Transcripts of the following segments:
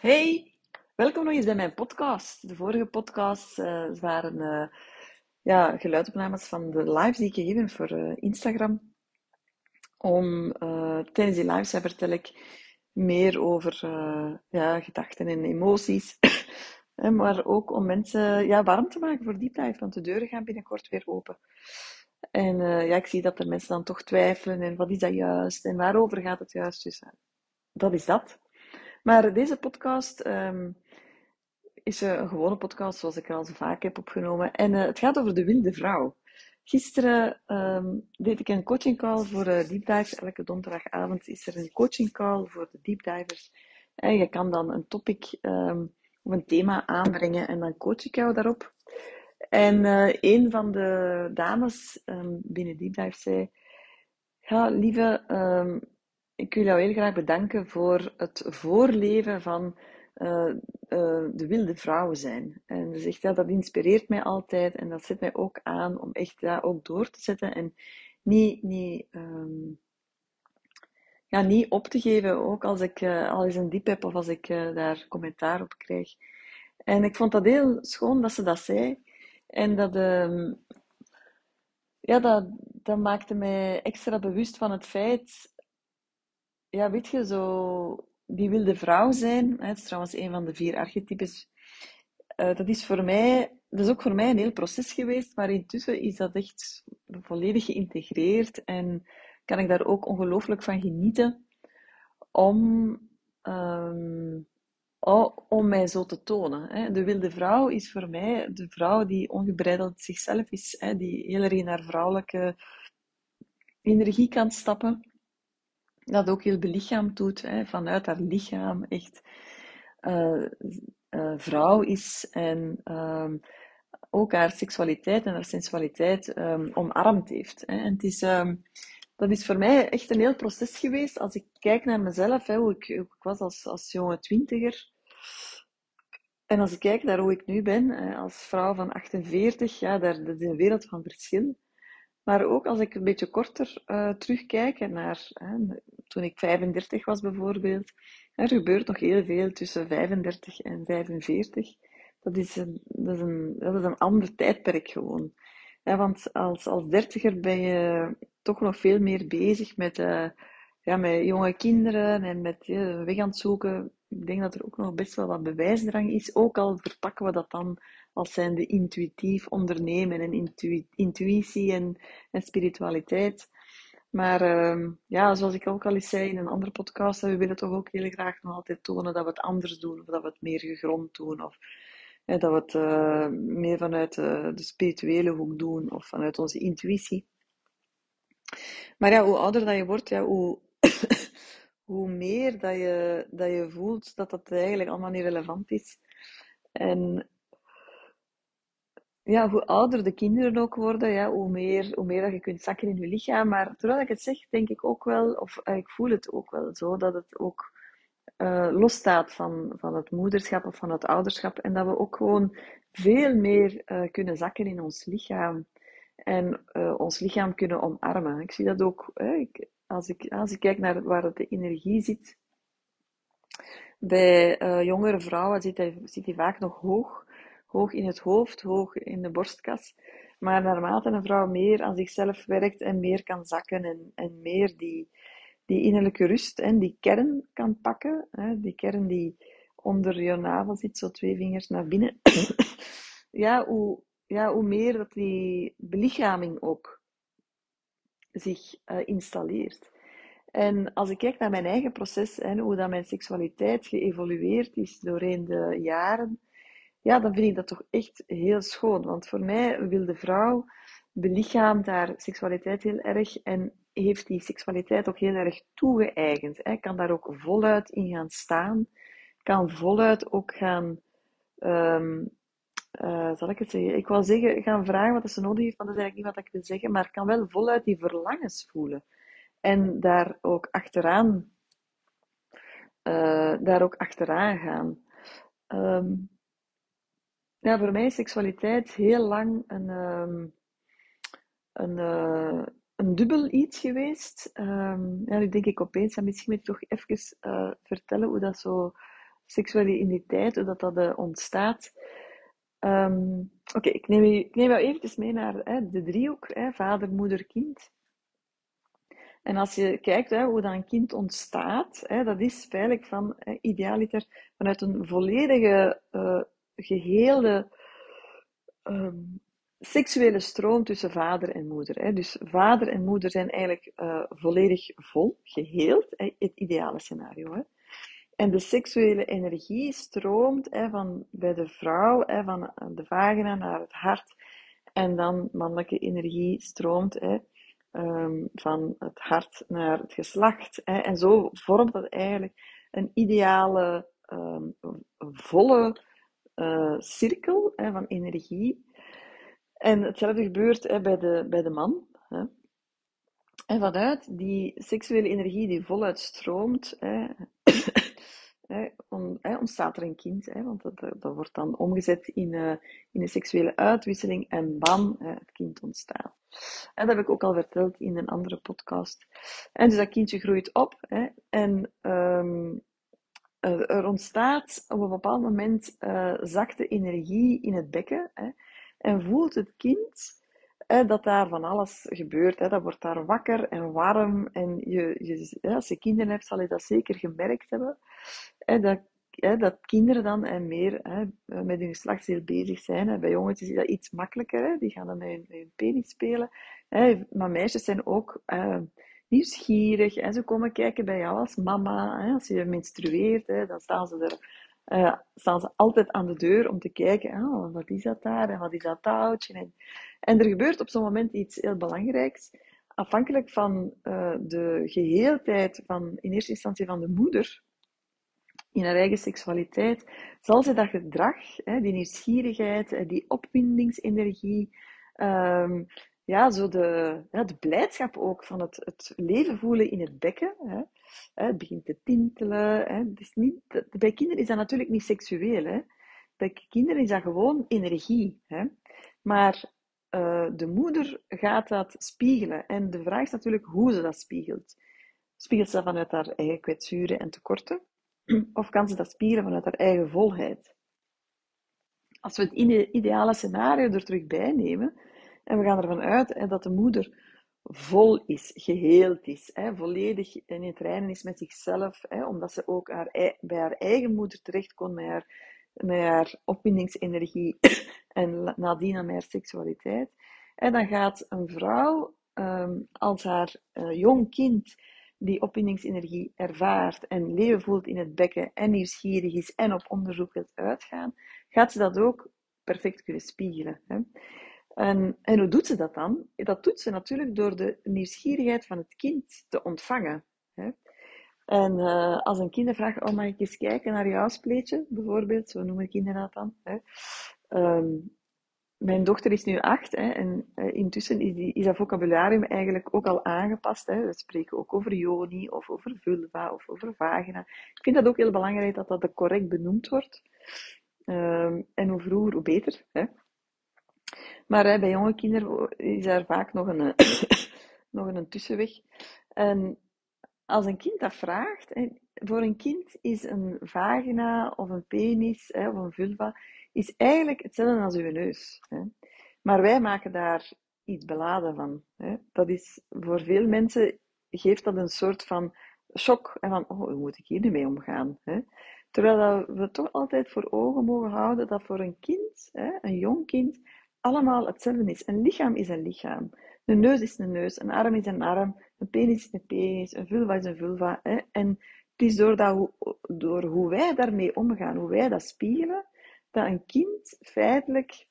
Hey, welkom nog eens bij mijn podcast. De vorige podcasts waren geluidopnames van de lives die ik gegeven heb voor Instagram. Tijdens die lives vertel ik meer over gedachten en emoties. Maar ook om mensen warm te maken voor Deep Dive, want de deuren gaan binnenkort weer open. En ik zie dat de mensen dan toch twijfelen en wat is dat juist en waarover gaat het juist. Dus dat is dat. Maar deze podcast is een gewone podcast, zoals ik er al zo vaak heb opgenomen. En het gaat over de wilde vrouw. Gisteren deed ik een coaching call voor Deep Dives. Elke donderdagavond is er een coaching call voor de Deep Divers. En je kan dan een topic of een thema aanbrengen en dan coach ik jou daarop. En een van de dames binnen Deep Dives zei: ja, lieve... Ik wil jou heel graag bedanken voor het voorleven van de wilde vrouwen zijn. En ze zegt, dat inspireert mij altijd en dat zet mij ook aan om echt ook door te zetten en niet op te geven, ook als ik al eens een diep heb of als ik daar commentaar op krijg. En ik vond dat heel schoon dat ze dat zei en dat... dat maakte mij extra bewust van het feit... Ja, weet je, zo die wilde vrouw zijn, het is trouwens een van de 4 archetypes. Dat is ook voor mij een heel proces geweest, maar intussen is dat echt volledig geïntegreerd en kan ik daar ook ongelooflijk van genieten om mij zo te tonen. De wilde vrouw is voor mij de vrouw die ongebreideld zichzelf is, die heel erg in haar vrouwelijke energie kan stappen. Dat ook heel belichaamd doet, vanuit haar lichaam echt vrouw is en ook haar seksualiteit en haar sensualiteit omarmd heeft. En het is, dat is voor mij echt een heel proces geweest. Als ik kijk naar mezelf, hoe ik was als jonge 20er, en als ik kijk naar hoe ik nu ben, als vrouw van 48, dat is een wereld van verschil. Maar ook als ik een beetje korter terugkijk naar toen ik 35 was bijvoorbeeld. Er gebeurt nog heel veel tussen 35 en 45. Dat is een ander tijdperk gewoon. Want als 30er ben je toch nog veel meer bezig met jonge kinderen en met weg aan het zoeken. Ik denk dat er ook nog best wel wat bewijsdrang is. Ook al verpakken we dat dan als zijnde intuïtief ondernemen en intuïtie en spiritualiteit. Maar zoals ik ook al eens zei in een andere podcast, we willen toch ook heel graag nog altijd tonen dat we het anders doen, of dat we het meer gegrond doen, of dat we het meer vanuit de spirituele hoek doen, of vanuit onze intuïtie. Maar hoe ouder dat je wordt, hoe meer dat je voelt dat eigenlijk allemaal niet relevant is. En hoe ouder de kinderen ook worden, hoe meer dat je kunt zakken in je lichaam. Maar terwijl ik het zeg, denk ik ook wel, of ik voel het ook wel zo, dat het ook losstaat van het moederschap of van het ouderschap. En dat we ook gewoon veel meer kunnen zakken in ons lichaam. En ons lichaam kunnen omarmen. Ik zie dat ook, als ik kijk naar waar de energie zit. Bij jongere vrouwen zit die vaak nog hoog. Hoog in het hoofd, hoog in de borstkas. Maar naarmate een vrouw meer aan zichzelf werkt en meer kan zakken en meer die innerlijke rust en die kern kan pakken, die kern die onder je navel zit, zo 2 vingers naar binnen, hoe meer dat die belichaming ook zich installeert. En als ik kijk naar mijn eigen proces en hoe dat mijn seksualiteit geëvolueerd is doorheen de jaren, dan vind ik dat toch echt heel schoon. Want voor mij wil de vrouw belichaamt haar seksualiteit heel erg en heeft die seksualiteit ook heel erg toegeëigend. Hij kan daar ook voluit in gaan staan, kan voluit ook gaan, zal ik het zeggen? Ik wil zeggen, gaan vragen wat ze nodig heeft, want dat is eigenlijk niet wat ik wil zeggen, maar kan wel voluit die verlangens voelen. En daar ook achteraan gaan. Voor mij is seksualiteit heel lang een dubbel iets geweest. Nu denk ik opeens, misschien moet ik toch even vertellen hoe dat zo seksualiteit, hoe dat ontstaat. Oké, ik neem jou eventjes mee naar de driehoek, vader, moeder, kind. En als je kijkt hoe dat een kind ontstaat, dat is feitelijk van idealiter vanuit een volledige, geheelde seksuele stroom tussen vader en moeder. Dus vader en moeder zijn eigenlijk volledig vol, geheeld, het ideale scenario. En de seksuele energie stroomt bij de vrouw, van de vagina naar het hart. En dan mannelijke energie stroomt van het hart naar het geslacht. En zo vormt dat eigenlijk een ideale, volle cirkel van energie. En hetzelfde gebeurt bij de man. En vanuit die seksuele energie die voluit stroomt, ontstaat er een kind, want dat wordt dan omgezet in een seksuele uitwisseling en bam, het kind ontstaat. En dat heb ik ook al verteld in een andere podcast. En dus dat kindje groeit op en er ontstaat op een bepaald moment zachte energie in het bekken en voelt het kind dat daar van alles gebeurt. Dat wordt daar wakker en warm. En als je kinderen hebt, zal je dat zeker gemerkt hebben. Dat kinderen dan meer met hun geslachtsdeel bezig zijn. Bij jongens is dat iets makkelijker. Die gaan dan met hun penis spelen. Maar meisjes zijn ook nieuwsgierig. En ze komen kijken bij jou als mama. Als je menstrueert, dan staan ze altijd aan de deur om te kijken, wat is dat daar en wat is dat touwtje. En er gebeurt op zo'n moment iets heel belangrijks. Afhankelijk van de geheelheid van, in eerste instantie van de moeder, in haar eigen seksualiteit, zal ze dat gedrag, die nieuwsgierigheid, die opwindingsenergie, de blijdschap ook van het leven voelen in het bekken. Het begint te tintelen. Het is niet, bij kinderen is dat natuurlijk niet seksueel. Bij kinderen is dat gewoon energie. Maar de moeder gaat dat spiegelen. En de vraag is natuurlijk hoe ze dat spiegelt. Spiegelt ze dat vanuit haar eigen kwetsuren en tekorten? Of kan ze dat spiegelen vanuit haar eigen volheid? Als we het ideale scenario er terug bij nemen... En we gaan ervan uit dat de moeder vol is, geheeld is, volledig in het reinen is met zichzelf, omdat ze ook bij haar eigen moeder terecht kon met haar opwindingsenergie en nadien aan haar seksualiteit. En dan gaat een vrouw, als haar jong kind die opwindingsenergie ervaart en leven voelt in het bekken en nieuwsgierig is en op onderzoek wilt uitgaan, gaat ze dat ook perfect kunnen spiegelen. En hoe doet ze dat dan? Dat doet ze natuurlijk door de nieuwsgierigheid van het kind te ontvangen. En als een kind vraagt, mag ik eens kijken naar jouw spleetje, bijvoorbeeld, zo noemen kinderen dat dan. Mijn dochter is nu 8 en intussen is dat vocabularium eigenlijk ook al aangepast. We spreken ook over yoni of over vulva of over vagina. Ik vind dat ook heel belangrijk dat correct benoemd wordt. En hoe vroeger, hoe beter. Maar bij jonge kinderen is daar vaak nog een tussenweg. En als een kind dat vraagt, voor een kind is een vagina of een penis of een vulva is eigenlijk hetzelfde als uw neus. Maar wij maken daar iets beladen van. Dat is, voor veel mensen geeft dat een soort van shock. En van, hoe moet ik hier nu mee omgaan? Terwijl we toch altijd voor ogen mogen houden dat voor een kind, een jong kind, allemaal hetzelfde is. Een lichaam is een lichaam. Een neus is een neus, een arm is een arm, een penis is een penis, een vulva is een vulva. En het is door hoe wij daarmee omgaan, hoe wij dat spiegelen, dat een kind feitelijk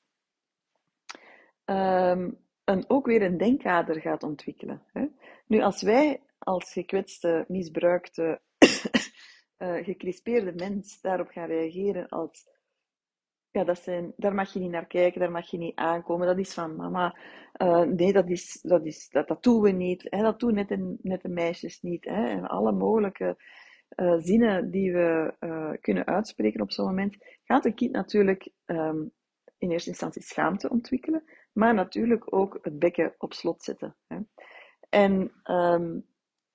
ook weer een denkkader gaat ontwikkelen. Nu, als wij als gekwetste, misbruikte, gecrispeerde mens daarop gaan reageren als... Ja, daar mag je niet naar kijken, daar mag je niet aankomen. Dat is van mama. Nee, dat doen we niet. Dat doen net de meisjes niet. En alle mogelijke zinnen die we kunnen uitspreken op zo'n moment, gaat een kind natuurlijk in eerste instantie schaamte ontwikkelen, maar natuurlijk ook het bekken op slot zetten. En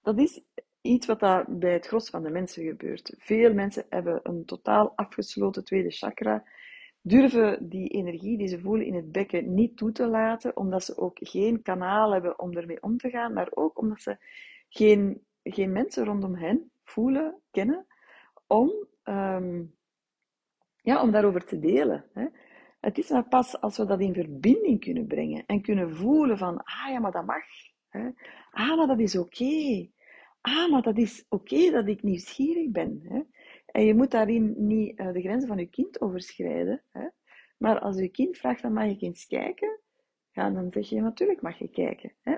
dat is iets wat daar bij het gros van de mensen gebeurt. Veel mensen hebben een totaal afgesloten tweede chakra, durven die energie die ze voelen in het bekken niet toe te laten, omdat ze ook geen kanaal hebben om ermee om te gaan, maar ook omdat ze geen mensen rondom hen voelen, kennen, om daarover te delen. Hè. Het is maar pas als we dat in verbinding kunnen brengen en kunnen voelen van, ah ja, maar dat mag. Hè. Ah, maar dat is oké. Ah, maar dat is oké dat ik nieuwsgierig ben. Hè. En je moet daarin niet de grenzen van je kind overschrijden. Hè. Maar als je kind vraagt, dan mag ik eens kijken. Ja, dan zeg je, natuurlijk mag je kijken. Hè.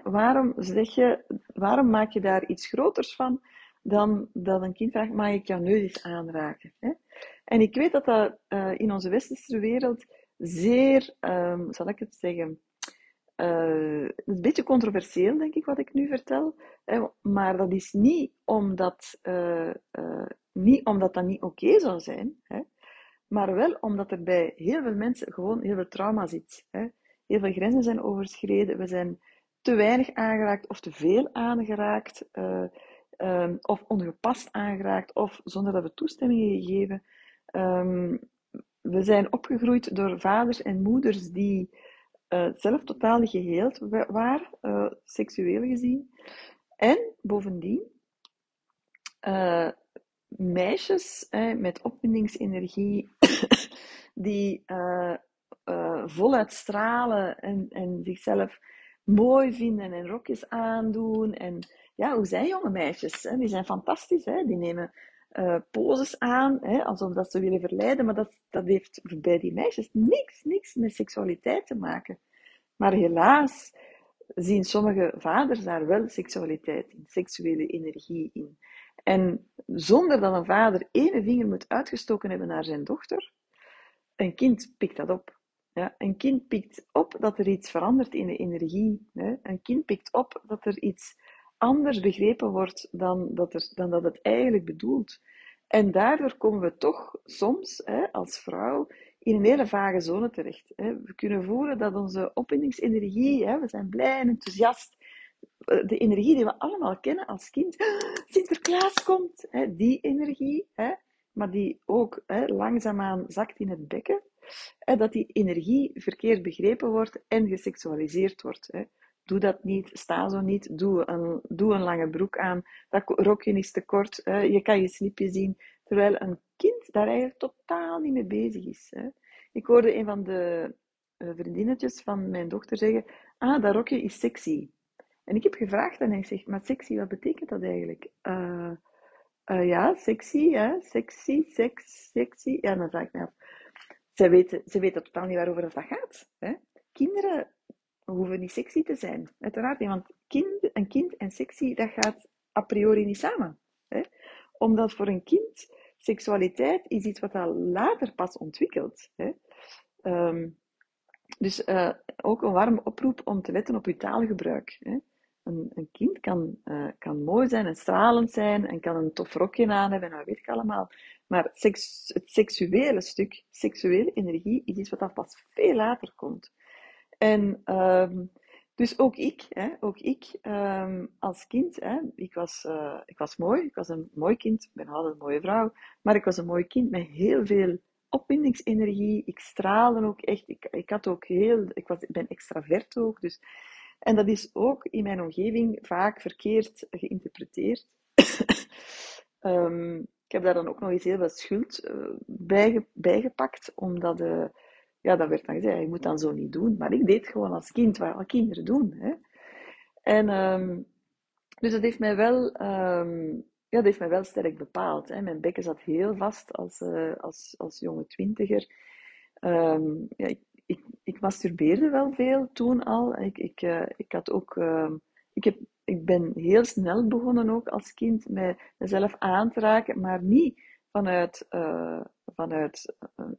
Waarom maak je daar iets groters van dan dat een kind vraagt, mag ik jouw neus eens aanraken? Hè. En ik weet dat dat in onze westerse wereld zeer, een beetje controversieel, denk ik, wat ik nu vertel. Hè. Maar dat is niet omdat... dat niet oké zou zijn, hè, maar wel omdat er bij heel veel mensen gewoon heel veel trauma zit. Hè. Heel veel grenzen zijn overschreden, we zijn te weinig aangeraakt of te veel aangeraakt, of ongepast aangeraakt, of zonder dat we toestemming gegeven. We zijn opgegroeid door vaders en moeders die zelf totaal geheeld waren, seksueel gezien. En bovendien... meisjes met opwindingsenergie die voluit stralen en zichzelf mooi vinden en rokjes aandoen. En ja, hoe zijn jonge meisjes? Hè? Die zijn fantastisch, hè? Die nemen poses aan, hè? Alsof dat ze willen verleiden, maar dat heeft bij die meisjes niks met seksualiteit te maken. Maar helaas zien sommige vaders daar wel seksualiteit in, seksuele energie in. En zonder dat een vader ene vinger moet uitgestoken hebben naar zijn dochter, een kind pikt dat op. Ja, een kind pikt op dat er iets verandert in de energie. Hè. Een kind pikt op dat er iets anders begrepen wordt dan dat het eigenlijk bedoelt. En daardoor komen we toch soms, hè, als vrouw, in een hele vage zone terecht. Hè. We kunnen voelen dat onze opwindingsenergie, hè, we zijn blij en enthousiast, de energie die we allemaal kennen als kind, Sinterklaas komt, hè, die energie, hè, maar die ook langzaamaan zakt in het bekken, hè, dat die energie verkeerd begrepen wordt en geseksualiseerd wordt. Hè. Doe dat niet, sta zo niet, doe een lange broek aan, dat rokje is te kort, hè, je kan je slipje zien, terwijl een kind daar eigenlijk totaal niet mee bezig is. Hè. Ik hoorde een van de vriendinnetjes van mijn dochter zeggen, ah, dat rokje is sexy. En ik heb gevraagd en hij zegt, maar sexy, wat betekent dat eigenlijk? Ja, sexy, hè? Sexy, sexy. Ja, dan vraag ik me af. Ze weten totaal niet waarover dat gaat. Hè? Kinderen hoeven niet sexy te zijn. Uiteraard niet, want een kind en sexy, dat gaat a priori niet samen. Hè? Omdat voor een kind, seksualiteit is iets wat al later pas ontwikkelt. Hè? Dus ook een warme oproep om te letten op uw taalgebruik. Hè? Een kind kan mooi zijn en stralend zijn en kan een tof rokje aan hebben, dat weet ik allemaal. Maar het seksuele stuk, seksuele energie, is iets wat dan pas veel later komt. En dus ook ik, als kind, hè, ik was mooi, ik was een mooi kind, ik ben altijd een mooie vrouw, maar ik was een mooi kind met heel veel opwindingsenergie, ik straalde ook echt, ik ben extravert ook, dus, en dat is ook in mijn omgeving vaak verkeerd geïnterpreteerd. Ik heb daar dan ook nog eens heel wat schuld bijgepakt, omdat, dat werd dan gezegd, je moet dan zo niet doen, maar ik deed gewoon als kind wat kinderen doen. Hè. En, dus dat heeft mij wel... dat heeft mij wel sterk bepaald. Hè. Mijn bekken zat heel vast als jonge twintiger. Ik masturbeerde wel veel toen al. Ik ben heel snel begonnen ook als kind met mezelf aan te raken, maar niet vanuit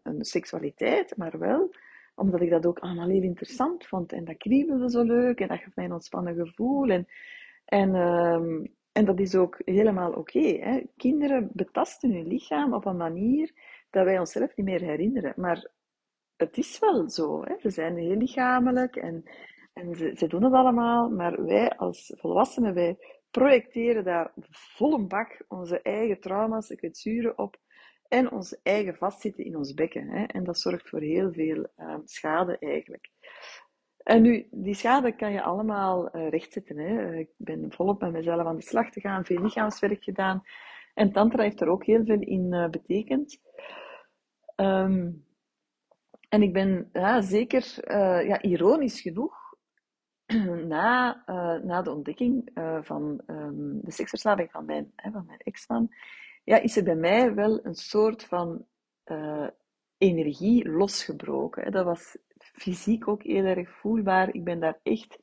een seksualiteit, maar wel omdat ik dat ook allemaal heel interessant vond. En dat kriebelde zo leuk en dat gaf mij een ontspannen gevoel. En dat is ook helemaal oké. Kinderen betasten hun lichaam op een manier dat wij onszelf niet meer herinneren. Maar het is wel zo. Hè? Ze zijn heel lichamelijk en ze doen het allemaal. Maar wij als volwassenen, wij projecteren daar volle bak onze eigen trauma's, kwetsuren op en ons eigen vastzitten in ons bekken. Hè? En dat zorgt voor heel veel schade eigenlijk. En nu, die schade kan je allemaal rechtzetten. Hè? Ik ben volop met mezelf aan de slag te gaan, veel lichaamswerk gedaan. En tantra heeft er ook heel veel in betekend. En ik ben zeker, ironisch genoeg, na de ontdekking van de seksverslaving van mijn ex-man, is er bij mij wel een soort van energie losgebroken. Hè. Dat was fysiek ook heel erg voelbaar. Ik ben daar echt,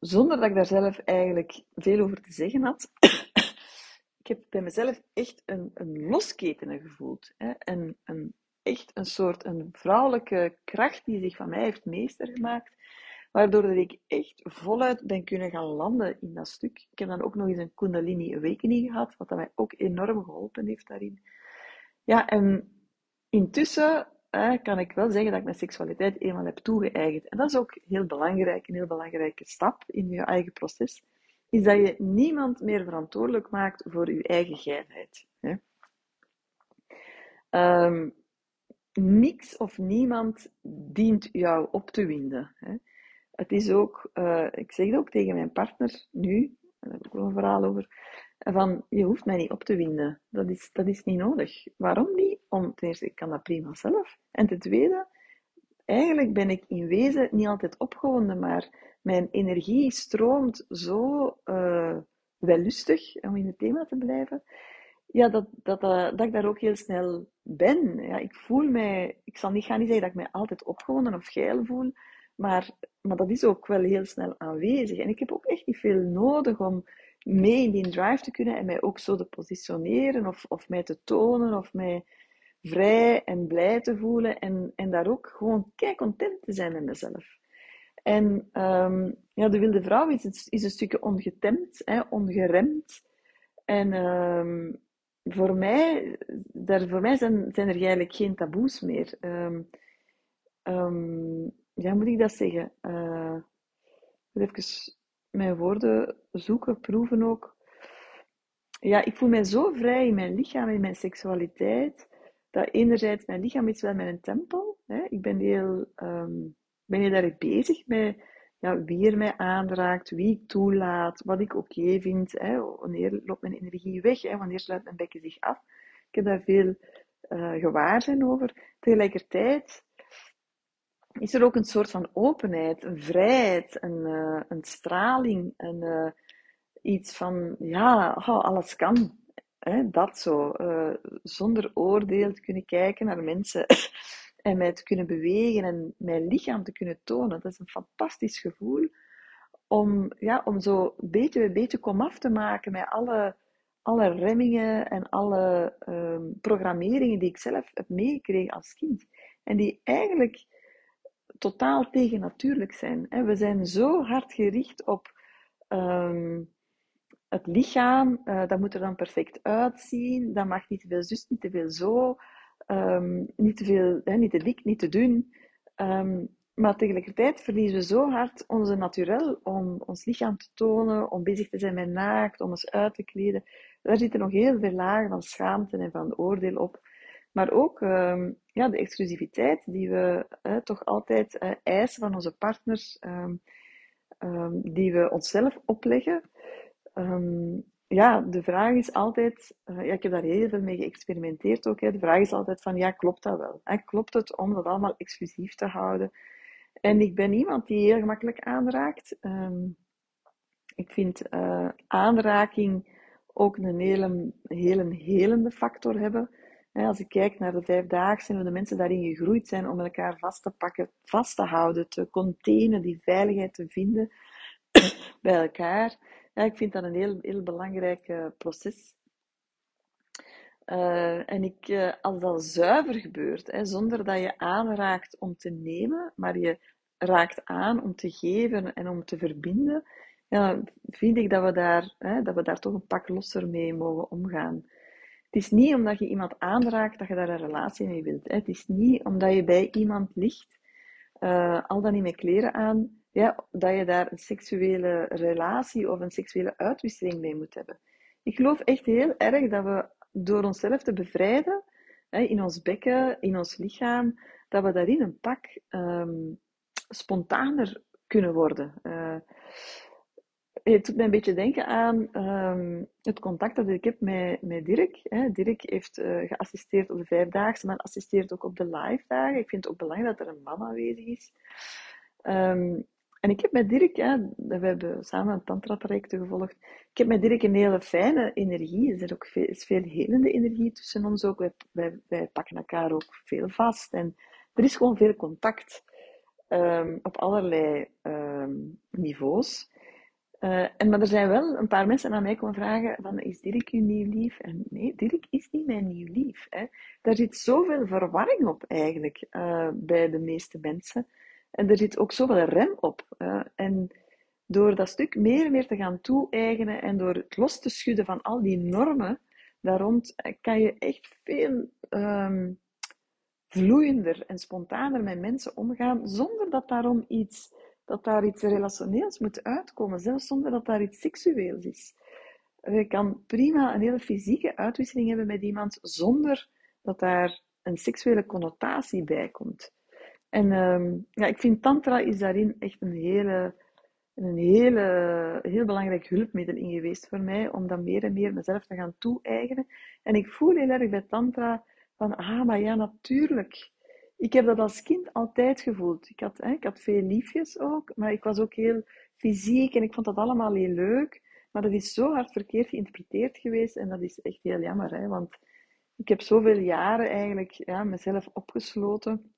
zonder dat ik daar zelf eigenlijk veel over te zeggen had, ik heb bij mezelf echt een losketenen gevoeld. Hè. En echt een soort een vrouwelijke kracht die zich van mij heeft meester gemaakt, waardoor dat ik echt voluit ben kunnen gaan landen in dat stuk. Ik heb dan ook nog eens een Kundalini Awakening gehad, wat dat mij ook enorm geholpen heeft daarin. Ja, en intussen kan ik wel zeggen dat ik mijn seksualiteit eenmaal heb toegeëigend. En dat is ook heel belangrijk, een heel belangrijke stap in je eigen proces, is dat je niemand meer verantwoordelijk maakt voor je eigen geinheid. Hè. Niks of niemand dient jou op te winden. Hè. Het is ook, ik zeg het ook tegen mijn partner nu, daar heb ik ook een verhaal over, van je hoeft mij niet op te winden. Dat is niet nodig. Waarom niet? Ten eerste, ik kan dat prima zelf. En ten tweede, eigenlijk ben ik in wezen niet altijd opgewonden, maar mijn energie stroomt zo wellustig, om in het thema te blijven, dat ik daar ook heel snel ben. Ja, ik voel mij, ik ga niet zeggen dat ik mij altijd opgewonden of geil voel, maar dat is ook wel heel snel aanwezig. En ik heb ook echt niet veel nodig om mee in die drive te kunnen en mij ook zo te positioneren of mij te tonen of mij vrij en blij te voelen en daar ook gewoon kei content te zijn met mezelf. En de wilde vrouw is een stukje ongetemd, hè, ongeremd. En voor mij zijn er eigenlijk geen taboes meer. Moet ik dat zeggen? Ik moet even mijn woorden zoeken, proeven ook. Ja, ik voel mij zo vrij in mijn lichaam, in mijn seksualiteit, dat enerzijds mijn lichaam is wel mijn tempel. Hè? Ik ben heel erg bezig met wie er mij aanraakt, wie ik toelaat, wat ik oké vind. Hè? Wanneer loopt mijn energie weg? Hè? Wanneer sluit mijn bekken zich af? Ik heb daar veel gewaarzijn over. Tegelijkertijd is er ook een soort van openheid, een vrijheid, een straling, iets van, alles kan. Hè? Dat zo. Zonder oordeel te kunnen kijken naar mensen en mij te kunnen bewegen en mijn lichaam te kunnen tonen. Dat is een fantastisch gevoel om zo beetje komaf te maken met alle remmingen en alle programmeringen die ik zelf heb meegekregen als kind. En die eigenlijk totaal tegennatuurlijk zijn. We zijn zo hard gericht op het lichaam, dat moet er dan perfect uitzien, dat mag niet te veel zus, niet te veel zo, niet te veel, niet te dik, niet te dun. Maar tegelijkertijd verliezen we zo hard onze naturel om ons lichaam te tonen, om bezig te zijn met naakt, om ons uit te kleden. Daar zitten nog heel veel lagen van schaamte en van oordeel op. Maar ook de exclusiviteit die we toch altijd eisen van onze partners, die we onszelf opleggen. De vraag is altijd, ik heb daar heel veel mee geëxperimenteerd ook, de vraag is altijd van, klopt dat wel? Klopt het om dat allemaal exclusief te houden? En ik ben iemand die heel gemakkelijk aanraakt. Ik vind aanraking ook een hele helende factor hebben. Als ik kijk naar de 5 dagen, en hoe de mensen daarin gegroeid zijn om elkaar vast te pakken, vast te houden, te containen, die veiligheid te vinden bij elkaar. Ja, ik vind dat een heel belangrijk proces. En als dat zuiver gebeurt, zonder dat je aanraakt om te nemen, maar je raakt aan om te geven en om te verbinden, dan vind ik dat we daar toch een pak losser mee mogen omgaan. Het is niet omdat je iemand aanraakt dat je daar een relatie mee wilt. Het is niet omdat je bij iemand ligt, al dan niet met kleren aan, ja, dat je daar een seksuele relatie of een seksuele uitwisseling mee moet hebben. Ik geloof echt heel erg dat we door onszelf te bevrijden, in ons bekken, in ons lichaam, dat we daarin een pak spontaner kunnen worden. Het doet mij een beetje denken aan het contact dat ik heb met Dirk. Dirk heeft geassisteerd op de vijfdaagse, maar assisteert ook op de live dagen. Ik vind het ook belangrijk dat er een man aanwezig is. En ik heb met Dirk, we hebben samen een tantra-traject gevolgd, ik heb met Dirk een hele fijne energie. Er zit ook veel helende energie tussen ons ook. Wij pakken elkaar ook veel vast. En er is gewoon veel contact op allerlei niveaus. Maar er zijn wel een paar mensen aan mij komen vragen van, is Dirk uw nieuw lief? En nee, Dirk is niet mijn nieuw lief. Daar zit zoveel verwarring op eigenlijk bij de meeste mensen. En er zit ook zoveel rem op. En door dat stuk meer en meer te gaan toe-eigenen en door het los te schudden van al die normen daar rond, kan je echt veel vloeiender en spontaner met mensen omgaan, zonder dat daarom iets relationeels moet uitkomen, zelfs zonder dat daar iets seksueels is. Je kan prima een hele fysieke uitwisseling hebben met iemand, zonder dat daar een seksuele connotatie bij komt. En ik vind tantra is daarin echt een heel belangrijk hulpmiddel in geweest voor mij, om dan meer en meer mezelf te gaan toe-eigenen. En ik voel heel erg bij tantra van, maar ja, natuurlijk. Ik heb dat als kind altijd gevoeld. Ik had veel liefjes ook, maar ik was ook heel fysiek en ik vond dat allemaal heel leuk. Maar dat is zo hard verkeerd geïnterpreteerd geweest en dat is echt heel jammer, want ik heb zoveel jaren eigenlijk mezelf opgesloten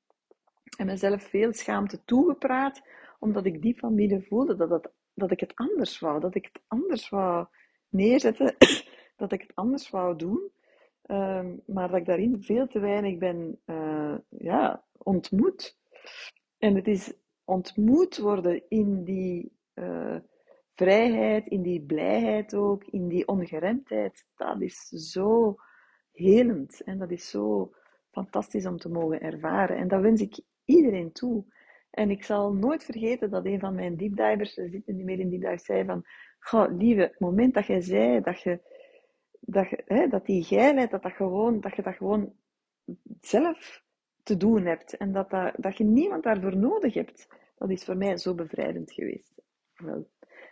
en mezelf veel schaamte toegepraat, omdat ik diep van binnen voelde dat ik het anders wou. Dat ik het anders wou neerzetten, dat ik het anders wou doen. Maar dat ik daarin veel te weinig ben ontmoet. En het is ontmoet worden in die vrijheid, in die blijheid ook, in die ongeremdheid. Dat is zo helend en dat is zo fantastisch om te mogen ervaren. En dat wens ik iedereen toe. En ik zal nooit vergeten dat een van mijn deepdivers, er zit nu niet meer in deepdive, zei van, goh, lieve, het moment dat jij zei dat die geiheid, dat je dat gewoon zelf te doen hebt. En dat je niemand daarvoor nodig hebt. Dat is voor mij zo bevrijdend geweest. Wel,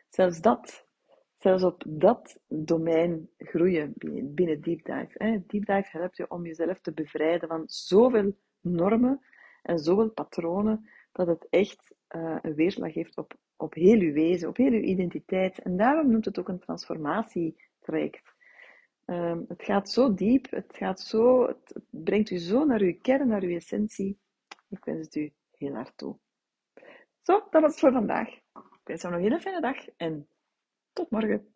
zelfs op dat domein groeien binnen Deep Dive. Deep Dive helpt je om jezelf te bevrijden van zoveel normen en zoveel patronen, dat het echt een weerslag heeft op heel je wezen, op heel je identiteit. En daarom noemt het ook een transformatietraject. Het gaat zo diep, het brengt u zo naar uw kern, naar uw essentie. Ik wens het u heel hard toe. Zo, dat was het voor vandaag. Ik wens u nog een hele fijne dag en tot morgen.